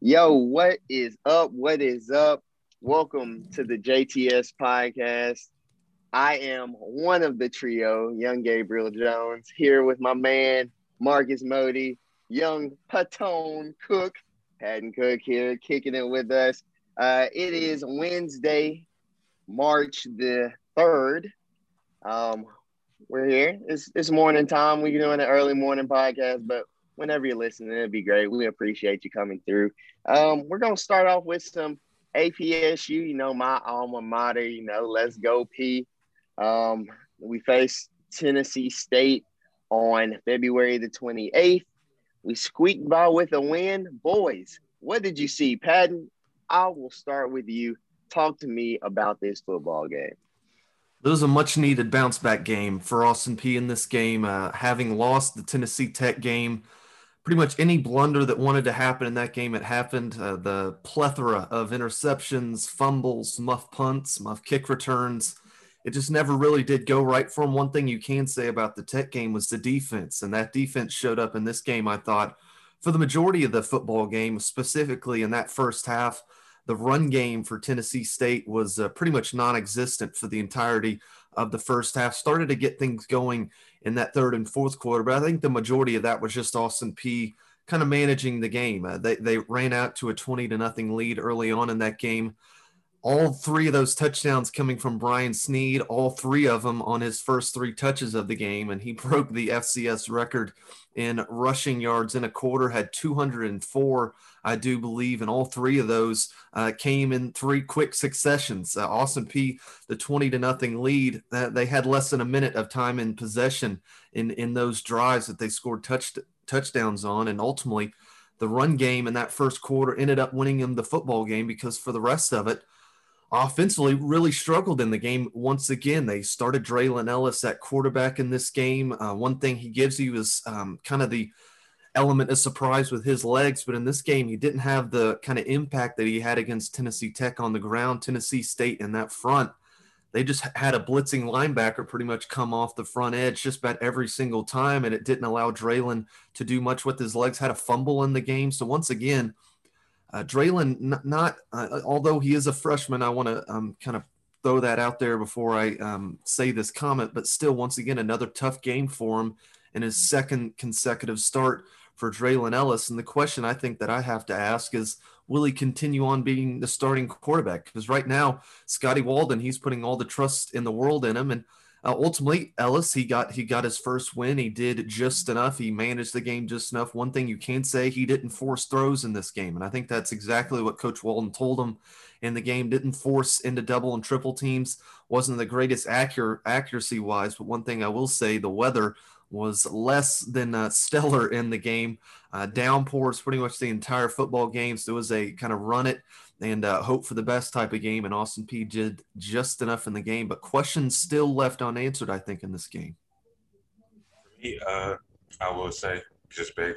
Yo, what is up? What is up? Welcome to the JTS podcast. I am one of the trio, Young Gabriel Jones, here with my man, Marcus Modi, Young Patone Cook. Patton Cook here, kicking it with us. It is Wednesday, March the 3rd. We're here. It's morning time. We're doing an early morning podcast, but whenever you're listening, it'd be great. We appreciate you coming through. We're going to start off with some APSU, you know, my alma mater, you know, let's go P. We face Tennessee State on February the 28th. We squeaked by with a win. Boys, what did you see? Patton, I will start with you. Talk to me about this football game. It was a much-needed bounce-back game for Austin Peay in this game, having lost the Tennessee Tech game. Pretty much any blunder that wanted to happen in that game, it happened. The plethora of interceptions, fumbles, muff punts, muff kick returns. It just never really did go right for them. One thing you can say about the Tech game was the defense, and that defense showed up in this game, I thought, for the majority of the football game, specifically in that first half. The run game for Tennessee State was pretty much non-existent for the entirety of the first half. Started to get things going in that third and fourth quarter, but I think the majority of that was just Austin Peay kind of managing the game. They ran out to a 20-0 lead early on in that game. All three of those touchdowns coming from Brian Sneed, all three of them on his first three touches of the game, and he broke the FCS record in rushing yards in a quarter, had 204, I do believe, and all three of those came in three quick successions. Austin Peay, the 20-0 lead, they had less than a minute of time in possession in those drives that they scored touchdowns on, and ultimately the run game in that first quarter ended up winning them the football game, because for the rest of it, offensively, really struggled in the game once again. They started Draylon Ellis at quarterback in this game. One thing he gives you is kind of the element of surprise with his legs, but in this game, he didn't have the kind of impact that he had against Tennessee Tech on the ground. Tennessee State in that front, they just had a blitzing linebacker pretty much come off the front edge just about every single time, and it didn't allow Draylon to do much with his legs. Had a fumble in the game, so once again, Draylon, although he is a freshman, I want to kind of throw that out there before I say this comment, but still, once again, another tough game for him in his second consecutive start for Draylon Ellis. And the question I think that I have to ask is, will he continue on being the starting quarterback? Because right now, Scotty Walden, he's putting all the trust in the world in him, and ultimately, Ellis, he got his first win. He did just enough. He managed the game just enough. One thing you can say, he didn't force throws in this game, and I think that's exactly what Coach Walden told him in the game. Didn't force into double and triple teams. Wasn't the greatest accuracy-wise, but one thing I will say, the weather was less than stellar in the game. Downpours pretty much the entire football game, so it was a kind of run it and hope for the best type of game, and Austin Peay did just enough in the game, but questions still left unanswered, I think, in this game. For me, I will say, just picking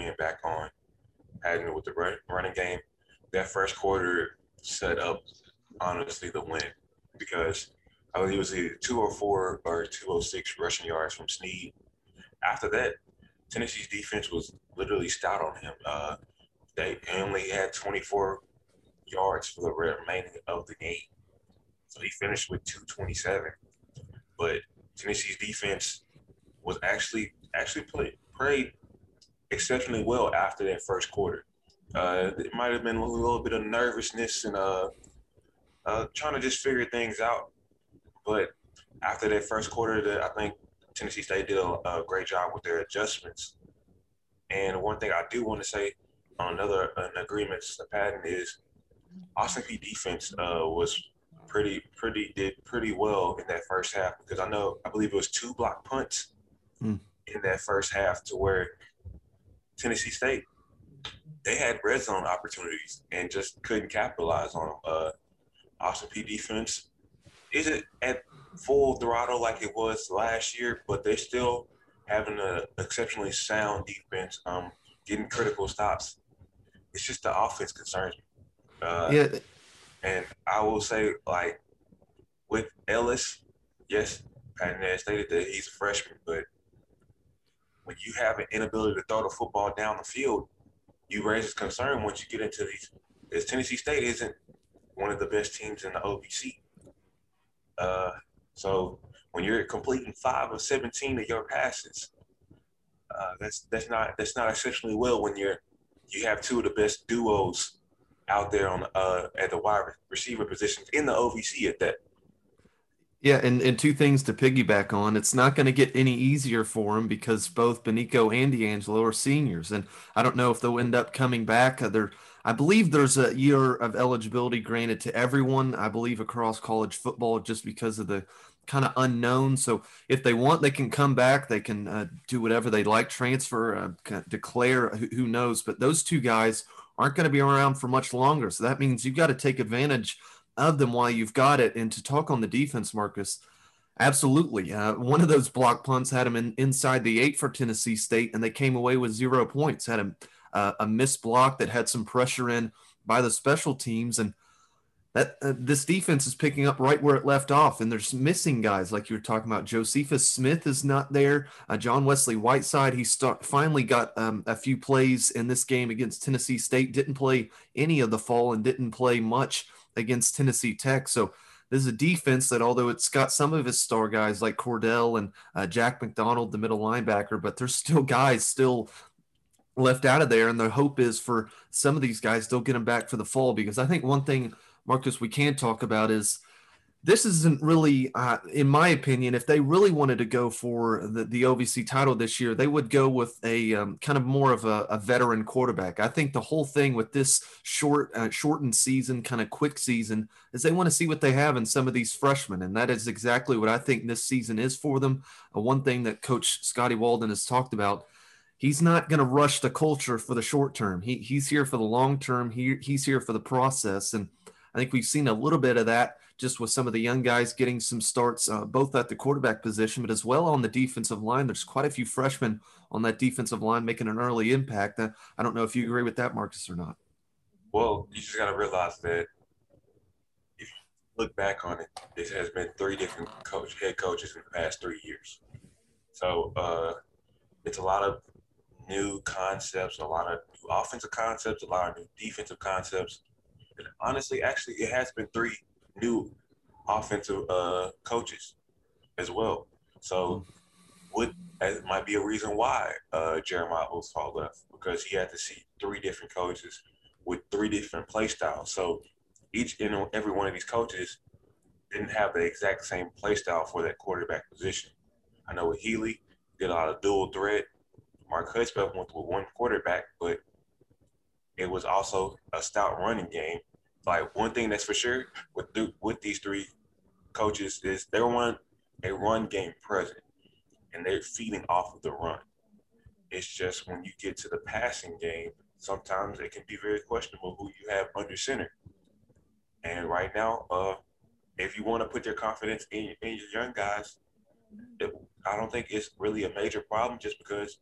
it back on, having it with the running game, that first quarter set up, honestly, the win, because I believe it was either 204 or 206 rushing yards from Sneed. After that, Tennessee's defense was literally stout on him. They only had 24 yards for the remaining of the game. So he finished with 227. But Tennessee's defense was actually played exceptionally well after that first quarter. It might have been a little bit of nervousness and trying to just figure things out. But after that first quarter, I think Tennessee State did a great job with their adjustments. And one thing I do want to say on an agreement to Patton is Austin Peay defense was did pretty well in that first half, because I believe it was two block punts in that first half, to where Tennessee State, they had red zone opportunities and just couldn't capitalize on them. Austin Peay defense isn't at full throttle like it was last year, but they're still having an exceptionally sound defense, getting critical stops. It's just the offense concerns me. Yeah. And I will say, like, with Ellis, yes, Patton has stated that he's a freshman, but when you have an inability to throw the football down the field, you raise a concern once you get into these. Because Tennessee State isn't one of the best teams in the OVC. So when you're completing 5 of 17 of your passes, that's not exceptionally well when you have two of the best duos out there on at the wide receiver positions in the OVC at that. Yeah, and two things to piggyback on. It's not going to get any easier for them because both Benico and D'Angelo are seniors, and I don't know if they'll end up coming back. I believe there's a year of eligibility granted to everyone, I believe, across college football just because of the kind of unknown. So if they want, they can come back. They can do whatever they like, transfer, declare, who knows. But those two guys aren't going to be around for much longer. So that means you've got to take advantage of them while you've got it. And to talk on the defense, Marcus, absolutely. One of those block punts had him inside the 8 for Tennessee State, and they came away with 0 points, had him a missed block that had some pressure in by the special teams. And that this defense is picking up right where it left off. And there's missing guys like you were talking about. Josephus Smith is not there. John Wesley Whiteside, he finally got a few plays in this game against Tennessee State, didn't play any of the fall and didn't play much against Tennessee Tech. So this is a defense that, although it's got some of its star guys like Cordell and Jack McDonald, the middle linebacker, but there's still guys still left out of there. And the hope is for some of these guys, they'll get them back for the fall. Because I think one thing, Marcus, we can talk about is this isn't really, in my opinion, if they really wanted to go for the OVC title this year, they would go with a kind of more of a veteran quarterback. I think the whole thing with this shortened season, kind of quick season, is they want to see what they have in some of these freshmen. And that is exactly what I think this season is for them. One thing that Coach Scotty Walden has talked about, he's not going to rush the culture for the short term. He's here for the long term. He's here for the process. And I think we've seen a little bit of that just with some of the young guys getting some starts, both at the quarterback position, but as well on the defensive line. There's quite a few freshmen on that defensive line making an early impact. I don't know if you agree with that, Marcus, or not. Well, you just got to realize that if you look back on it, this has been 3 different head coaches in the past 3 years. So it's a lot of new concepts, a lot of new offensive concepts, a lot of new defensive concepts. And honestly, actually, it has been 3 new offensive coaches as well. So it might be a reason why Jeremiah Oswald left, because he had to see 3 different coaches with 3 different play styles. So each and every one of these coaches didn't have the exact same play style for that quarterback position. I know with Healy, did a lot of dual threat. Mark Hudspeth went with 1 quarterback, but it was also a stout running game. Like, one thing that's for sure with these 3 coaches is they want a run game present, and they're feeding off of the run. It's just when you get to the passing game, sometimes it can be very questionable who you have under center. And right now, if you want to put your confidence in your young guys, I don't think it's really a major problem, just because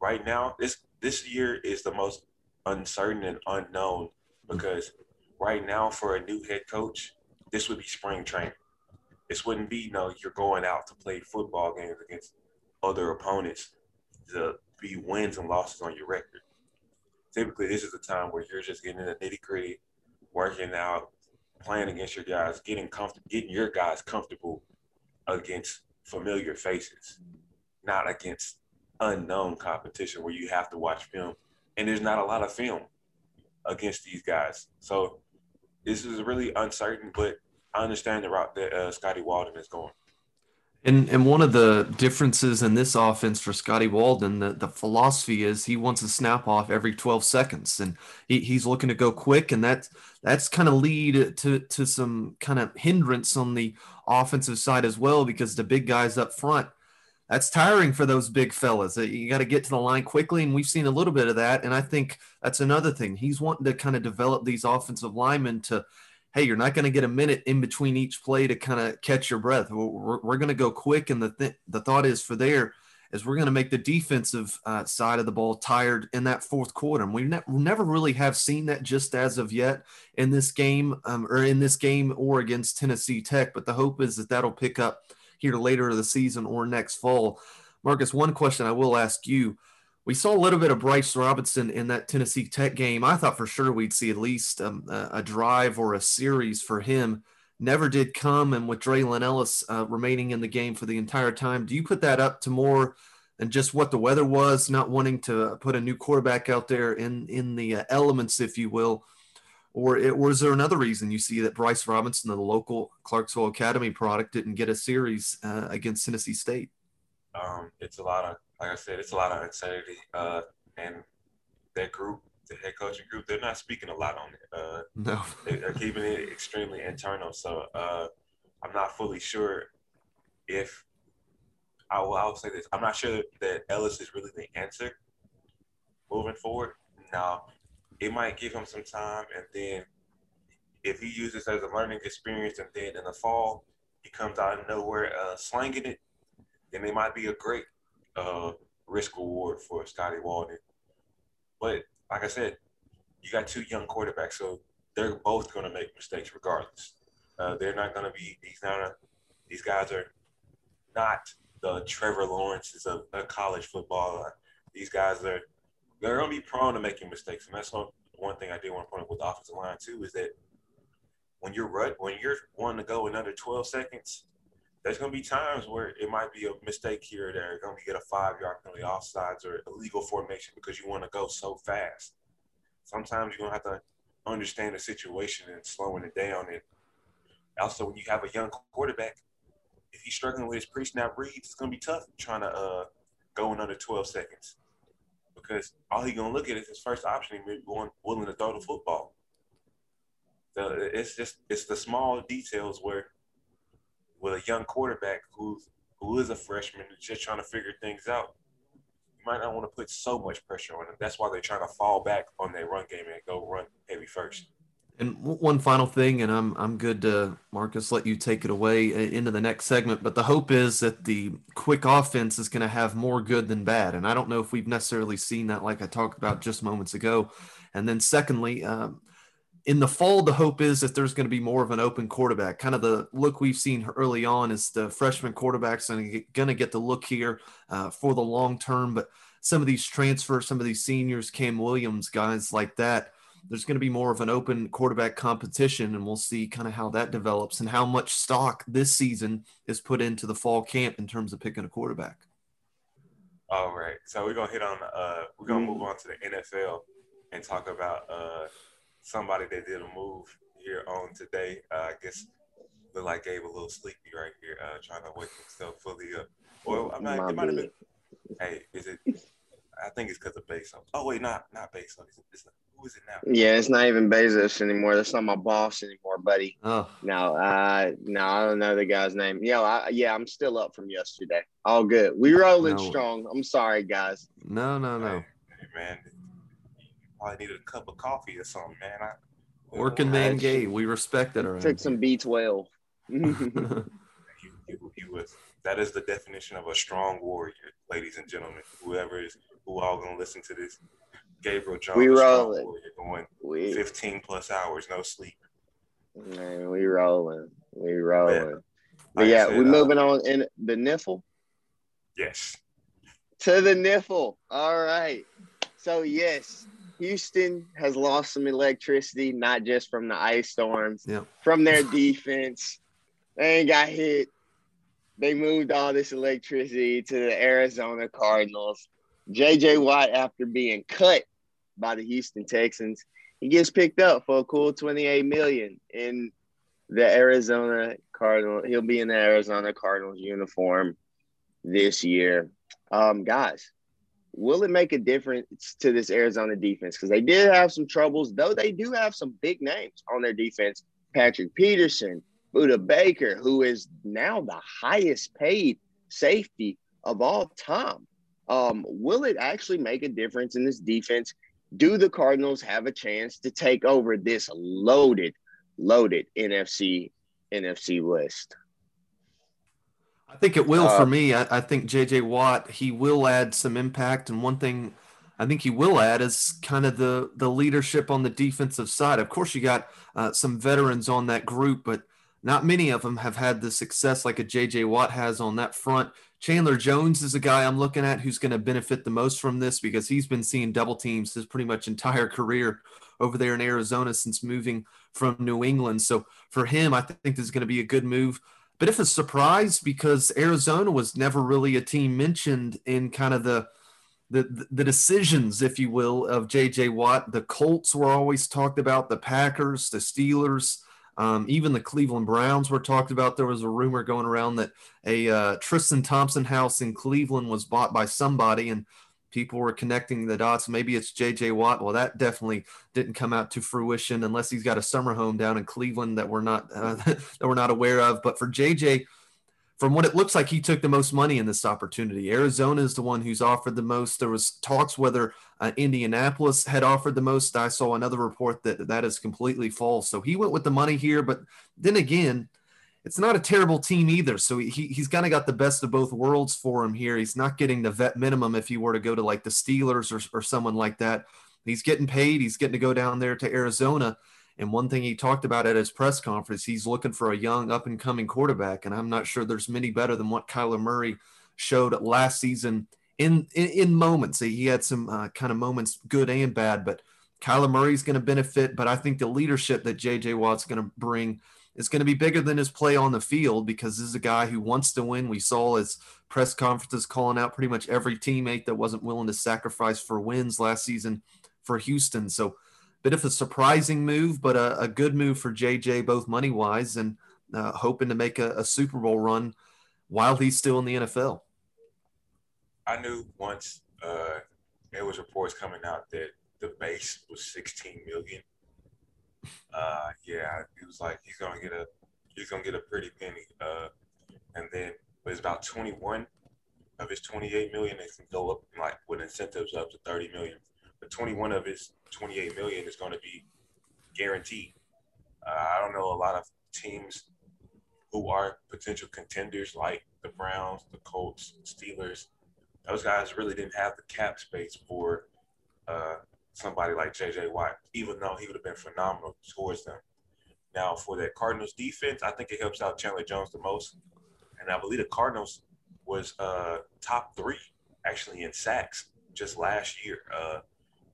right now this year is the most uncertain and unknown, because right now for a new head coach, this would be spring training. This wouldn't be, you're going out to play football games against other opponents to be wins and losses on your record. Typically, this is a time where you're just getting in the nitty-gritty, working out, playing against your guys, getting your guys comfortable against familiar faces, not against unknown competition where you have to watch film. And there's not a lot of film against these guys. So this is really uncertain, but I understand the route that Scotty Walden is going. And one of the differences in this offense for Scotty Walden, the philosophy is he wants a snap-off every 12 seconds, and he's looking to go quick, and that's kind of lead to some kind of hindrance on the offensive side as well, because the big guys up front, that's tiring for those big fellas. You got to get to the line quickly, and we've seen a little bit of that, and I think that's another thing. He's wanting to kind of develop these offensive linemen to, hey, you're not going to get a minute in between each play to kind of catch your breath. We're going to go quick, and the thought is for there is we're going to make the defensive side of the ball tired in that fourth quarter. And we never really have seen that just as of yet in this game or against Tennessee Tech, but the hope is that that'll pick up here later in the season or next fall. Marcus, one question I will ask you. We saw a little bit of Bryce Robinson in that Tennessee Tech game. I thought for sure we'd see at least a drive or a series for him. Never did come, and with Draylon Ellis remaining in the game for the entire time, do you put that up to more than just what the weather was, not wanting to put a new quarterback out there in the elements, if you will, or is there another reason you see that Bryce Robinson, the local Clarksville Academy product, didn't get a series against Tennessee State? It's a lot of, like I said, it's a lot of uncertainty, and that group, the head coaching group, they're not speaking a lot on it. No. They're keeping it extremely internal. So I'm not fully sure if I will say this. I'm not sure that Ellis is really the answer moving forward. Now, it might give him some time, and then if he uses this as a learning experience, and then in the fall he comes out of nowhere slanging it, then it might be a great risk reward for Scotty Walden. But like I said, you got two young quarterbacks, so they're both going to make mistakes regardless. They're not going to be these guys are not the Trevor Lawrences of college football. These guys are they're going to be prone to making mistakes, and that's one thing I do want to point out with the offensive line too is that when you're wanting to go another 12 seconds, there's going to be times where it might be a mistake here or there. You're going to get a 5-yard penalty, offsides, or illegal formation because you want to go so fast. Sometimes you're going to have to understand the situation and slowing it down. And also, when you have a young quarterback, if he's struggling with his pre-snap reads, it's going to be tough trying to go another 12 seconds because all he's going to look at is his first option. He's willing to throw the football. So it's the small details where with a young quarterback who is a freshman who's just trying to figure things out, you might not want to put so much pressure on them. That's why they're trying to fall back on their run game and go run heavy first. And one final thing, and I'm good to, Marcus, let you take it away into the next segment, but the hope is that the quick offense is going to have more good than bad, and I don't know if we've necessarily seen that like I talked about just moments ago. And then secondly, in the fall, the hope is that there's going to be more of an open quarterback. Kind of the look we've seen early on is the freshman quarterback's going to get the look here for the long term. But some of these transfers, some of these seniors, Cam Williams, guys like that, there's going to be more of an open quarterback competition, and we'll see kind of how that develops and how much stock this season is put into the fall camp in terms of picking a quarterback. All right. So we're going to move on to the NFL and talk about somebody that did a move here on today. I guess looked like Gabe a little sleepy right here, trying to wake himself fully up. Well, I'm not. It might have been. Hey, is it? I think it's because of Bezos. Oh wait, not Bezos. It's not, who is it now? Yeah, it's not even Bezos anymore. That's not my boss anymore, buddy. Oh. No, I don't know the guy's name. Yeah, I'm still up from yesterday. All good. We rolling strong. I'm sorry, guys. No. Hey, man. I needed a cup of coffee or something, man. Working man Gabe. We respect that around. Took some B12. He was. That is the definition of a strong warrior, ladies and gentlemen. Who all gonna listen to this? Gabriel Jones. We rolling. Going 15+ hours, no sleep. Man, we rolling. Man. But like yeah, we moving on in the niffle. Yes. To the niffle. All right. So yes. Houston has lost some electricity, not just from the ice storms, from their defense. They ain't got hit. They moved all this electricity to the Arizona Cardinals. J.J. Watt, after being cut by the Houston Texans, he gets picked up for a cool $28 million in the Arizona Cardinals. He'll be in the Arizona Cardinals uniform this year. Guys. Will it make a difference to this Arizona defense? Because they did have some troubles, though they do have some big names on their defense. Patrick Peterson, Buda Baker, who is now the highest paid safety of all time. Will it actually make a difference in this defense? Do the Cardinals have a chance to take over this loaded NFC West? I think it will for me. I think J.J. Watt, he will add some impact. And one thing I think he will add is kind of the leadership on the defensive side. Of course, you got some veterans on that group, but not many of them have had the success like a J.J. Watt has on that front. Chandler Jones is a guy I'm looking at who's going to benefit the most from this because he's been seeing double teams his pretty much entire career over there in Arizona since moving from New England. So for him, I think this is going to be a good move. But if a surprise, because Arizona was never really a team mentioned in kind of the decisions, if you will, of J.J. Watt. The Colts were always talked about, the Packers, the Steelers, even the Cleveland Browns were talked about. There was a rumor going around that a Tristan Thompson house in Cleveland was bought by somebody, and people were connecting the dots. Maybe it's J.J. Watt. Well, that definitely didn't come out to fruition unless he's got a summer home down in Cleveland that we're not aware of. But for J.J., from what it looks like, he took the most money in this opportunity. Arizona is the one who's offered the most. There was talks whether Indianapolis had offered the most. I saw another report that is completely false. So he went with the money here, but then again, it's not a terrible team either. So he's kind of got the best of both worlds for him here. He's not getting the vet minimum if he were to go to like the Steelers or someone like that. He's getting paid. He's getting to go down there to Arizona. And one thing he talked about at his press conference, he's looking for a young up-and-coming quarterback, and I'm not sure there's many better than what Kyler Murray showed last season in moments. He had some kind of moments, good and bad, but Kyler Murray's going to benefit. But I think the leadership that J.J. Watt's going to bring is going to be bigger than his play on the field because this is a guy who wants to win. We saw his press conferences calling out pretty much every teammate that wasn't willing to sacrifice for wins last season for Houston. So bit of a surprising move, but a good move for JJ, both money-wise and hoping to make a Super Bowl run while he's still in the NFL. I knew once there was reports coming out that the base was $16 million. Yeah, it was like he's gonna get a pretty penny, and then it's about 21 of his 28 million. It can go up like with incentives up to 30 million. 21 of his 28 million is going to be guaranteed. I don't know a lot of teams who are potential contenders like the Browns, the Colts, Steelers. Those guys really didn't have the cap space for somebody like J.J. Watt, even though he would have been phenomenal towards them. Now, for that Cardinals defense, I think it helps out Chandler Jones the most. And I believe the Cardinals was top three, actually, in sacks just last year.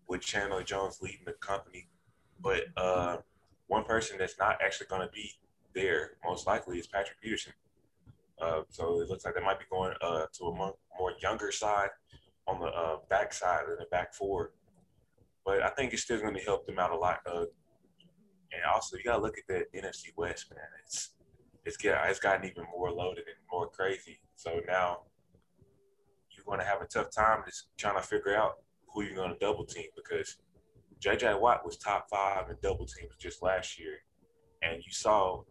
With Chandler Jones leading the company. But one person that's not actually going to be there most likely is Patrick Peterson. So it looks like they might be going to a more younger side on the back side and the back forward. But I think it's still going to help them out a lot. And also, you got to look at the NFC West, man. It's gotten even more loaded and more crazy. So now you're going to have a tough time just trying to figure out who you're going to double team, because J.J. Watt was top five in double teams just last year. And you saw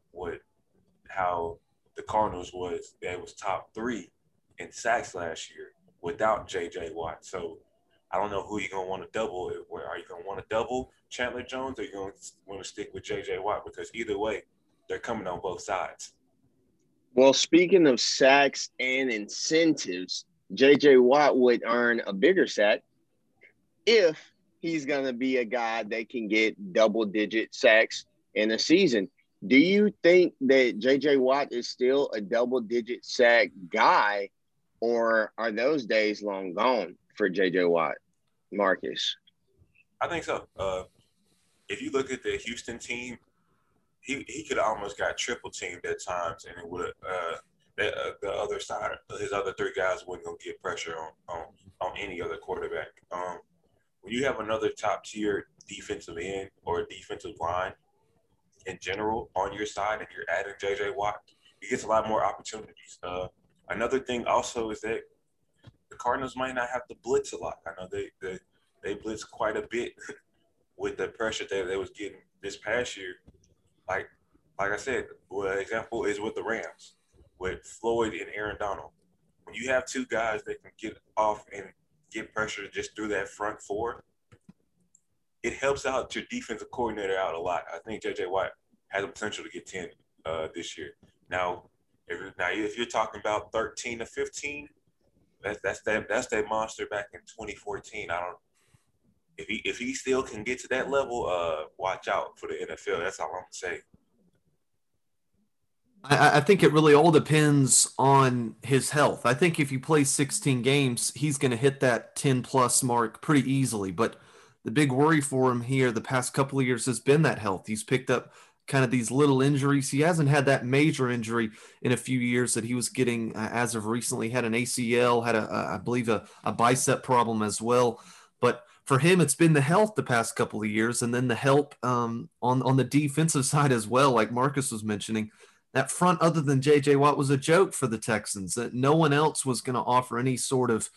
how the Cardinals was. They was top three in sacks last year without J.J. Watt. So I don't know who you're going to want to double. Are you going to want to double Chandler Jones, or you're going to want to stick with J.J. Watt? Because either way, they're coming on both sides. Well, speaking of sacks and incentives, J.J. Watt would earn a bigger sack if he's going to be a guy that can get double-digit sacks in a season. Do you think that J.J. Watt is still a double-digit sack guy, or are those days long gone for J.J. Watt, Marcus? I think so. If you look at the Houston team, he could have almost got triple-teamed at times, and it would the other side, his other three guys wouldn't going to get pressure on any other quarterback. When you have another top-tier defensive end or defensive line in general on your side and you're adding J.J. Watt, he gets a lot more opportunities. Another thing also is that the Cardinals might not have to blitz a lot. I know they blitz quite a bit with the pressure that they was getting this past year. Like I said, well, an example is with the Rams, with Floyd and Aaron Donald. When you have two guys that can get off and get pressure just through that front four, it helps out your defensive coordinator out a lot. I think J.J. Watt has the potential to get 10 this year. Now, if you're talking about 13 to 15, that's that monster back in 2014. If he still can get to that level, watch out for the NFL. That's all I'm gonna say. I think it really all depends on his health. I think if you play 16 games, he's going to hit that 10-plus mark pretty easily. But the big worry for him here the past couple of years has been that health. He's picked up kind of these little injuries. He hasn't had that major injury in a few years that he was getting as of recently. Had an ACL, had, I believe, a bicep problem as well. But for him, it's been the health the past couple of years, and then the help on the defensive side as well, like Marcus was mentioning. That front other than J.J. Watt was a joke for the Texans, that no one else was going to offer any sort of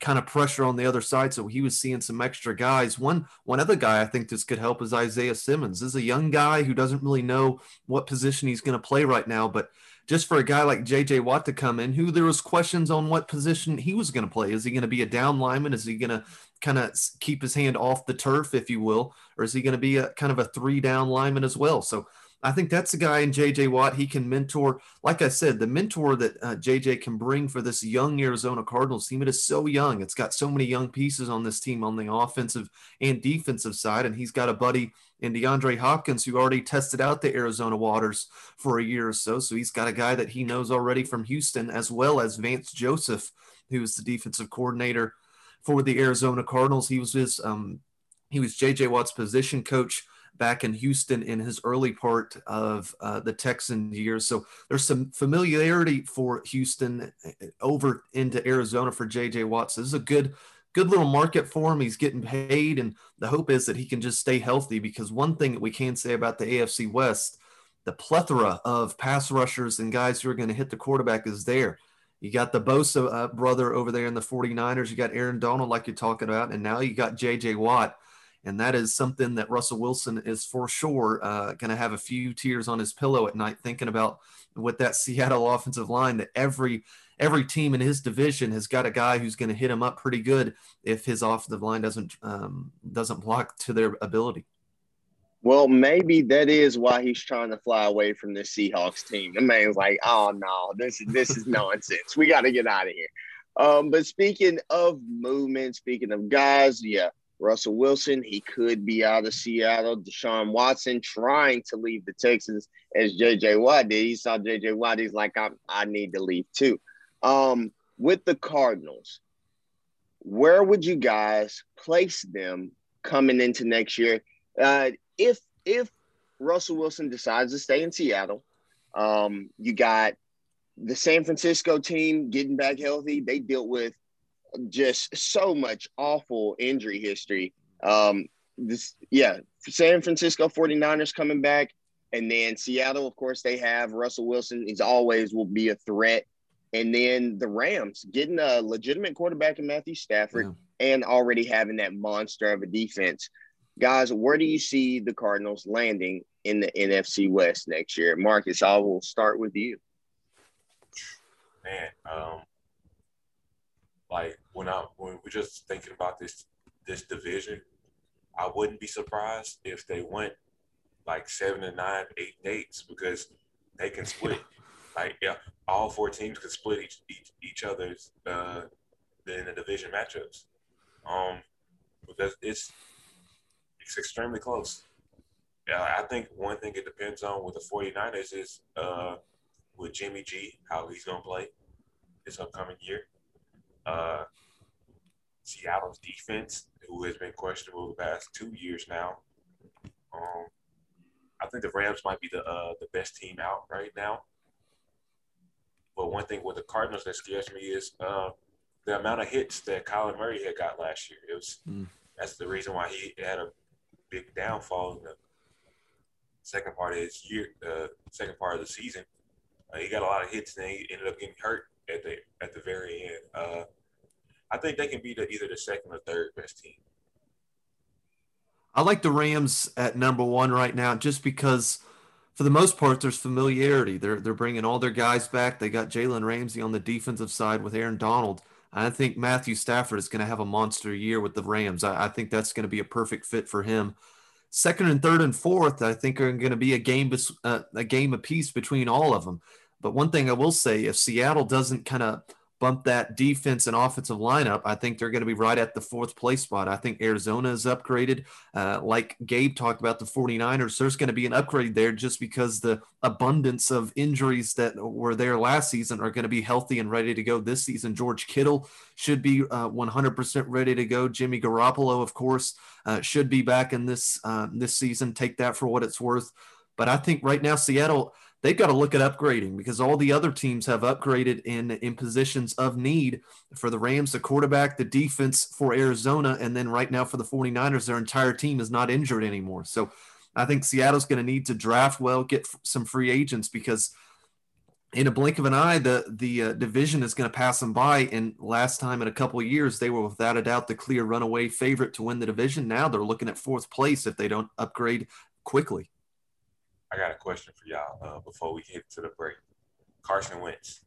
kind of pressure on the other side, so he was seeing some extra guys. One other guy I think this could help is Isaiah Simmons. This is a young guy who doesn't really know what position he's going to play right now, but just for a guy like J.J. Watt to come in, who there was questions on what position he was going to play. Is he going to be a down lineman? Is he going to kind of keep his hand off the turf, if you will, or is he going to be a kind of a three-down lineman as well? So I think that's the guy in J.J. Watt he can mentor. Like I said, the mentor that J.J. can bring for this young Arizona Cardinals team, it is so young. It's got so many young pieces on this team on the offensive and defensive side, and he's got a buddy in DeAndre Hopkins who already tested out the Arizona waters for a year or so, so he's got a guy that he knows already from Houston, as well as Vance Joseph, who is the defensive coordinator for the Arizona Cardinals. He was his he was J.J. Watt's position coach back in Houston in his early part of the Texan years. So there's some familiarity for Houston over into Arizona for J.J. Watt. So this is a good little market for him. He's getting paid, and the hope is that he can just stay healthy, because one thing that we can say about the AFC West, the plethora of pass rushers and guys who are going to hit the quarterback is there. You got the Bosa brother over there in the 49ers. You got Aaron Donald, like you're talking about, and now you got J.J. Watt. And that is something that Russell Wilson is for sure going to have a few tears on his pillow at night thinking about, with that Seattle offensive line, that every team in his division has got a guy who's going to hit him up pretty good if his offensive line doesn't block to their ability. Well, maybe that is why he's trying to fly away from this Seahawks team. The man's like, oh, no, this is nonsense. We got to get out of here. But speaking of movement, speaking of guys, yeah, Russell Wilson, he could be out of Seattle. Deshaun Watson trying to leave the Texans as J.J. Watt did. He saw J.J. Watt. He's like, I need to leave too. With the Cardinals, where would you guys place them coming into next year? If Russell Wilson decides to stay in Seattle, you got the San Francisco team getting back healthy. They dealt with just so much awful injury history. San Francisco 49ers coming back. And then Seattle, of course, they have Russell Wilson. He's always will be a threat. And then the Rams getting a legitimate quarterback in Matthew Stafford and already having that monster of a defense. Guys, where do you see the Cardinals landing in the NFC West next year? Marcus, I will start with you. Man, when we're just thinking about this division, I wouldn't be surprised if they went like 7-9, 8-8, because they can split. All four teams can split each other's in the division matchups, because it's extremely close. Yeah, I think one thing it depends on with the 49ers is with Jimmy G, how he's gonna play this upcoming year. Seattle's defense, who has been questionable the past 2 years now. I think the Rams might be the best team out right now. But one thing with the Cardinals that scares me is the amount of hits that Kyler Murray had got last year. That's the reason why he had a big downfall in the second part of his year, second part of the season. He got a lot of hits and he ended up getting hurt at the very end. I think they can be either the second or third best team. I like the Rams at number one right now, just because for the most part there's familiarity. They're bringing all their guys back. They got Jalen Ramsey on the defensive side with Aaron Donald. I think Matthew Stafford is going to have a monster year with the Rams. I think that's going to be a perfect fit for him. Second and third and fourth, I think, are going to be a game apiece between all of them. But one thing I will say, if Seattle doesn't kind of bump that defense and offensive lineup, I think they're going to be right at the fourth place spot. I think Arizona is upgraded. Like Gabe talked about the 49ers, there's going to be an upgrade there just because the abundance of injuries that were there last season are going to be healthy and ready to go this season. George Kittle should be 100% ready to go. Jimmy Garoppolo, of course, should be back in this season. Take that for what it's worth. But I think right now Seattle – they've got to look at upgrading because all the other teams have upgraded in positions of need. For the Rams, the quarterback, the defense for Arizona, and then right now for the 49ers, their entire team is not injured anymore. So I think Seattle's going to need to draft well, get some free agents, because in a blink of an eye, the division is going to pass them by. And last time in a couple of years, they were without a doubt the clear runaway favorite to win the division. Now they're looking at fourth place if they don't upgrade quickly. I got a question for y'all before we hit to the break. Carson Wentz,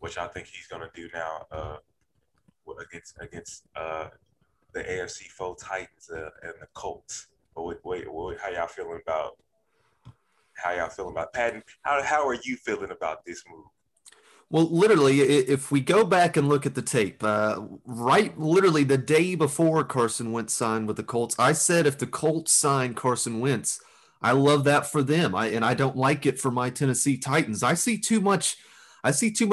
what y'all think he's going to do now against the AFC foe Titans and the Colts? Wait, how y'all feeling about Patton? How are you feeling about this move? Well, literally, if we go back and look at the tape, literally the day before Carson Wentz signed with the Colts, I said if the Colts sign Carson Wentz, I love that for them, and I don't like it for my Tennessee Titans. I see too much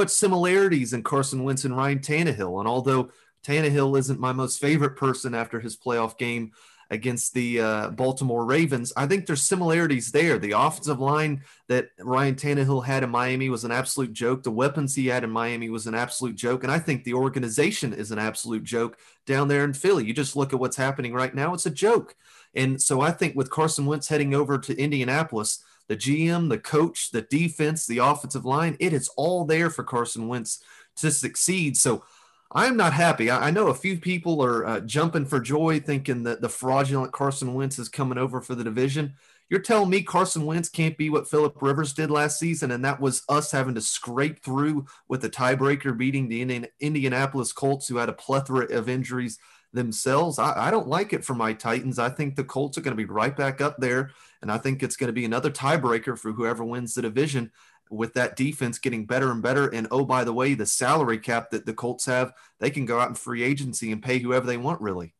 similarities in Carson Wentz and Ryan Tannehill. And although Tannehill isn't my most favorite person after his playoff game against the Baltimore Ravens, I think there's similarities there. The offensive line that Ryan Tannehill had in Miami was an absolute joke. The weapons he had in Miami was an absolute joke. And I think the organization is an absolute joke down there in Philly. You just look at what's happening right now. It's a joke. And so I think with Carson Wentz heading over to Indianapolis, the GM, the coach, the defense, the offensive line, it is all there for Carson Wentz to succeed. So I'm not happy. I know a few people are jumping for joy thinking that the fraudulent Carson Wentz is coming over for the division. You're telling me Carson Wentz can't be what Phillip Rivers did last season, and that was us having to scrape through with a tiebreaker beating the Indianapolis Colts, who had a plethora of injuries themselves. I don't like it for my Titans. I think the Colts are going to be right back up there, and I think it's going to be another tiebreaker for whoever wins the division with that defense getting better and better. And, oh, by the way, the salary cap that the Colts have, they can go out in free agency and pay whoever they want, really.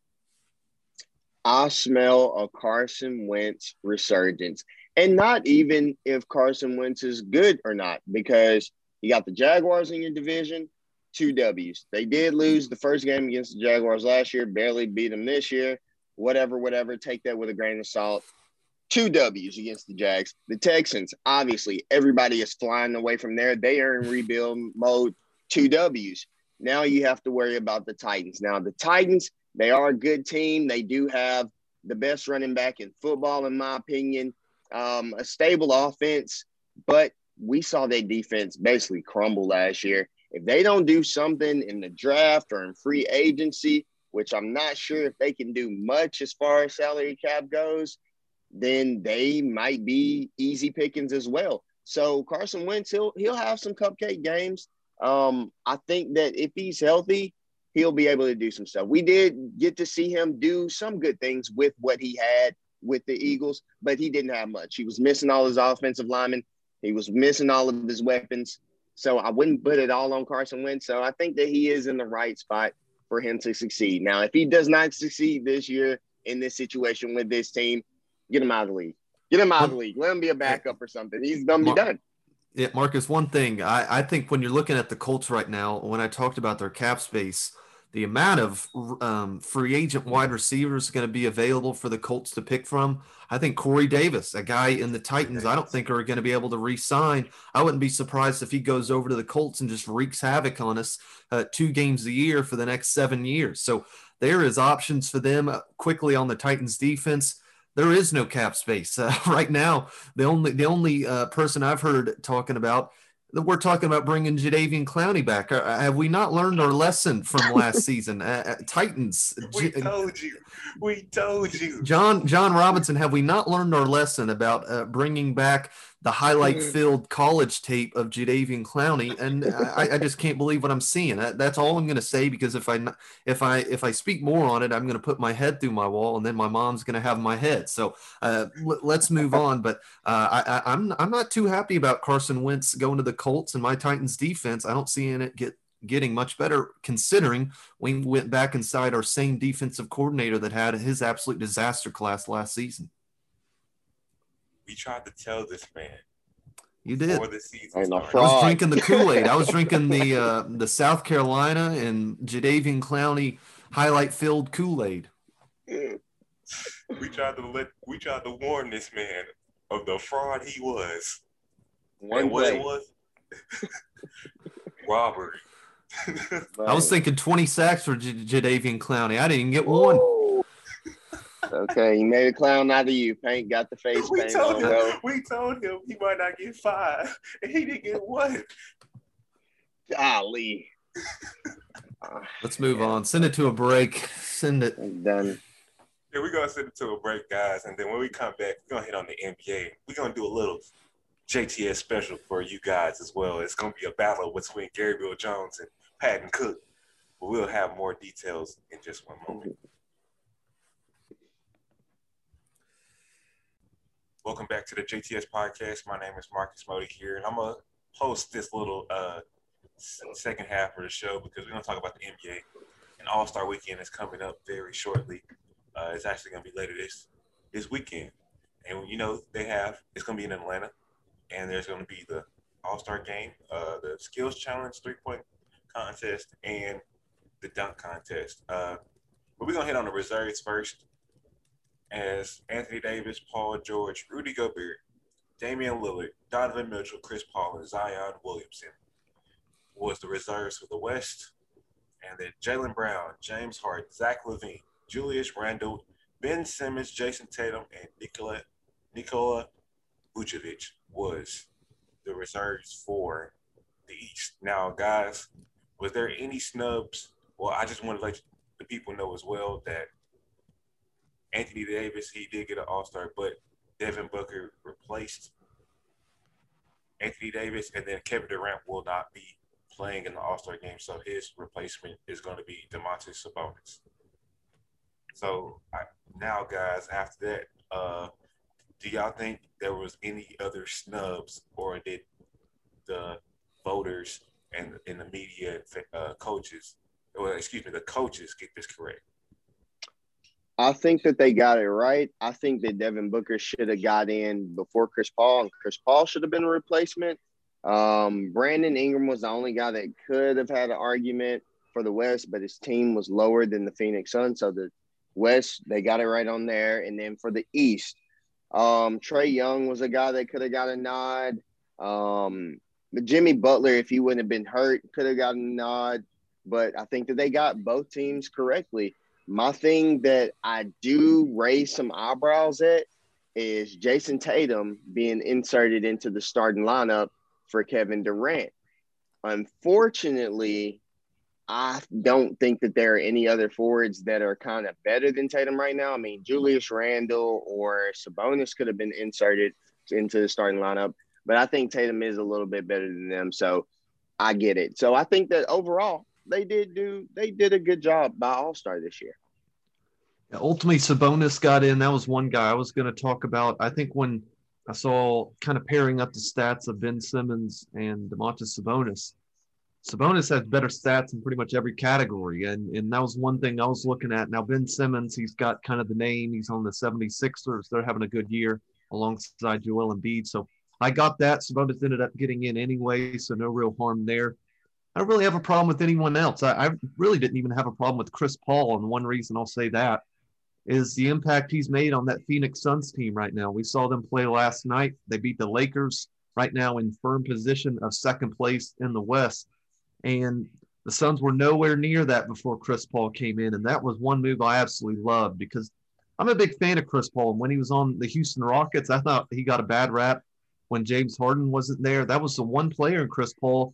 I smell a Carson Wentz resurgence, and not even if Carson Wentz is good or not, because you got the Jaguars in your division, 2 W's. They did lose the first game against the Jaguars last year, barely beat them this year, whatever. Take that with a grain of salt. 2 W's against the Jags. The Texans, obviously, everybody is flying away from there. They are in rebuild mode, 2 W's. Now you have to worry about the Titans. Now the Titans, they are a good team. They do have the best running back in football, in my opinion, a stable offense, but we saw their defense basically crumble last year. If they don't do something in the draft or in free agency, which I'm not sure if they can do much as far as salary cap goes, then they might be easy pickings as well. So Carson Wentz, he'll have some cupcake games. I think that if he's healthy, he'll be able to do some stuff. We did get to see him do some good things with what he had with the Eagles, but he didn't have much. He was missing all his offensive linemen. He was missing all of his weapons. So I wouldn't put it all on Carson Wentz. So I think that he is in the right spot for him to succeed. Now, if he does not succeed this year in this situation with this team, get him out of the league. Let him be a backup or something. He's going to be done. Yeah, Marcus, one thing. I think when you're looking at the Colts right now, when I talked about their cap space, the amount of free agent wide receivers going to be available for the Colts to pick from. I think Corey Davis, a guy in the Titans, I don't think are going to be able to re-sign. I wouldn't be surprised if he goes over to the Colts and just wreaks havoc on us 2 games a year for the next 7 years. So there is options for them quickly on the Titans defense. There is no cap space right now. The only person I've heard talking about, we're talking about bringing Jadeveon Clowney back. Have we not learned our lesson from last season? Titans. We told you. John Robinson, have we not learned our lesson about bringing back the highlight-filled college tape of Jadeveon Clowney? And I just can't believe what I'm seeing. That's all I'm going to say, because if I speak more on it, I'm going to put my head through my wall, and then my mom's going to have my head. So let's move on. But I'm not too happy about Carson Wentz going to the Colts and my Titans defense. I don't see it get getting much better, considering we went back inside our same defensive coordinator that had his absolute disaster class last season. We tried to tell this man. You did. Before the season. I was drinking the Kool-Aid. I was drinking the South Carolina and Jadeveon Clowney highlight-filled Kool-Aid. We tried to warn this man of the fraud he was. What it was? Robbery. I was thinking 20 sacks for Jadeveon Clowney. I didn't get one. Okay, you made a clown out of you. Paint got the face. We told him he might not get 5, and he didn't get 1. Golly. Let's move on. Send it to a break. Send it. I'm done. Yeah, we're going to send it to a break, guys, and then when we come back, we're going to hit on the NBA. We're going to do a little JTS special for you guys as well. It's going to be a battle between Gabriel Jones and Patton Cook. But we'll have more details in just one moment. Welcome back to the JTS podcast. My name is Marcus Modi here, and I'm going to host this little second half of the show because we're going to talk about the NBA. And All-Star Weekend is coming up very shortly. It's actually going to be later this weekend. And, you know, it's going to be in Atlanta, and there's going to be the All-Star Game, the Skills Challenge, three-point contest, and the dunk contest. But we're going to hit on the reserves first. As Anthony Davis, Paul George, Rudy Gobert, Damian Lillard, Donovan Mitchell, Chris Paul, and Zion Williamson was the reserves for the West. And then Jaylen Brown, James Harden, Zach LaVine, Julius Randle, Ben Simmons, Jason Tatum, and Nikola Vucevic was the reserves for the East. Now, guys, was there any snubs? Well, I just want to let the people know as well that Anthony Davis, he did get an All-Star, but Devin Booker replaced Anthony Davis, and then Kevin Durant will not be playing in the All-Star game, so his replacement is going to be Domantas Sabonis. So now, guys, after that, do y'all think there was any other snubs, or did the voters and the media coaches get this correct? I think that they got it right. I think that Devin Booker should have got in before Chris Paul, and Chris Paul should have been a replacement. Brandon Ingram was the only guy that could have had an argument for the West, but his team was lower than the Phoenix Suns. So the West, they got it right on there. And then for the East, Trae Young was a guy that could have got a nod. But Jimmy Butler, if he wouldn't have been hurt, could have gotten a nod. But I think that they got both teams correctly. My thing that I do raise some eyebrows at is Jason Tatum being inserted into the starting lineup for Kevin Durant. Unfortunately, I don't think that there are any other forwards that are kind of better than Tatum right now. I mean, Julius Randle or Sabonis could have been inserted into the starting lineup, but I think Tatum is a little bit better than them, so I get it. So I think that overall, They did a good job by All-Star this year. Yeah, ultimately, Sabonis got in. That was one guy I was going to talk about. I think when I saw kind of pairing up the stats of Ben Simmons and Domantas Sabonis, Sabonis has better stats in pretty much every category, and that was one thing I was looking at. Now, Ben Simmons, he's got kind of the name. He's on the 76ers. They're having a good year alongside Joel Embiid. So I got that. Sabonis ended up getting in anyway, so no real harm there. I don't really have a problem with anyone else. I really didn't even have a problem with Chris Paul, and one reason I'll say that is the impact he's made on that Phoenix Suns team right now. We saw them play last night. They beat the Lakers, right now in firm position of second place in the West. And the Suns were nowhere near that before Chris Paul came in, and that was one move I absolutely loved because I'm a big fan of Chris Paul. And when he was on the Houston Rockets, I thought he got a bad rap when James Harden wasn't there. That was the one player in Chris Paul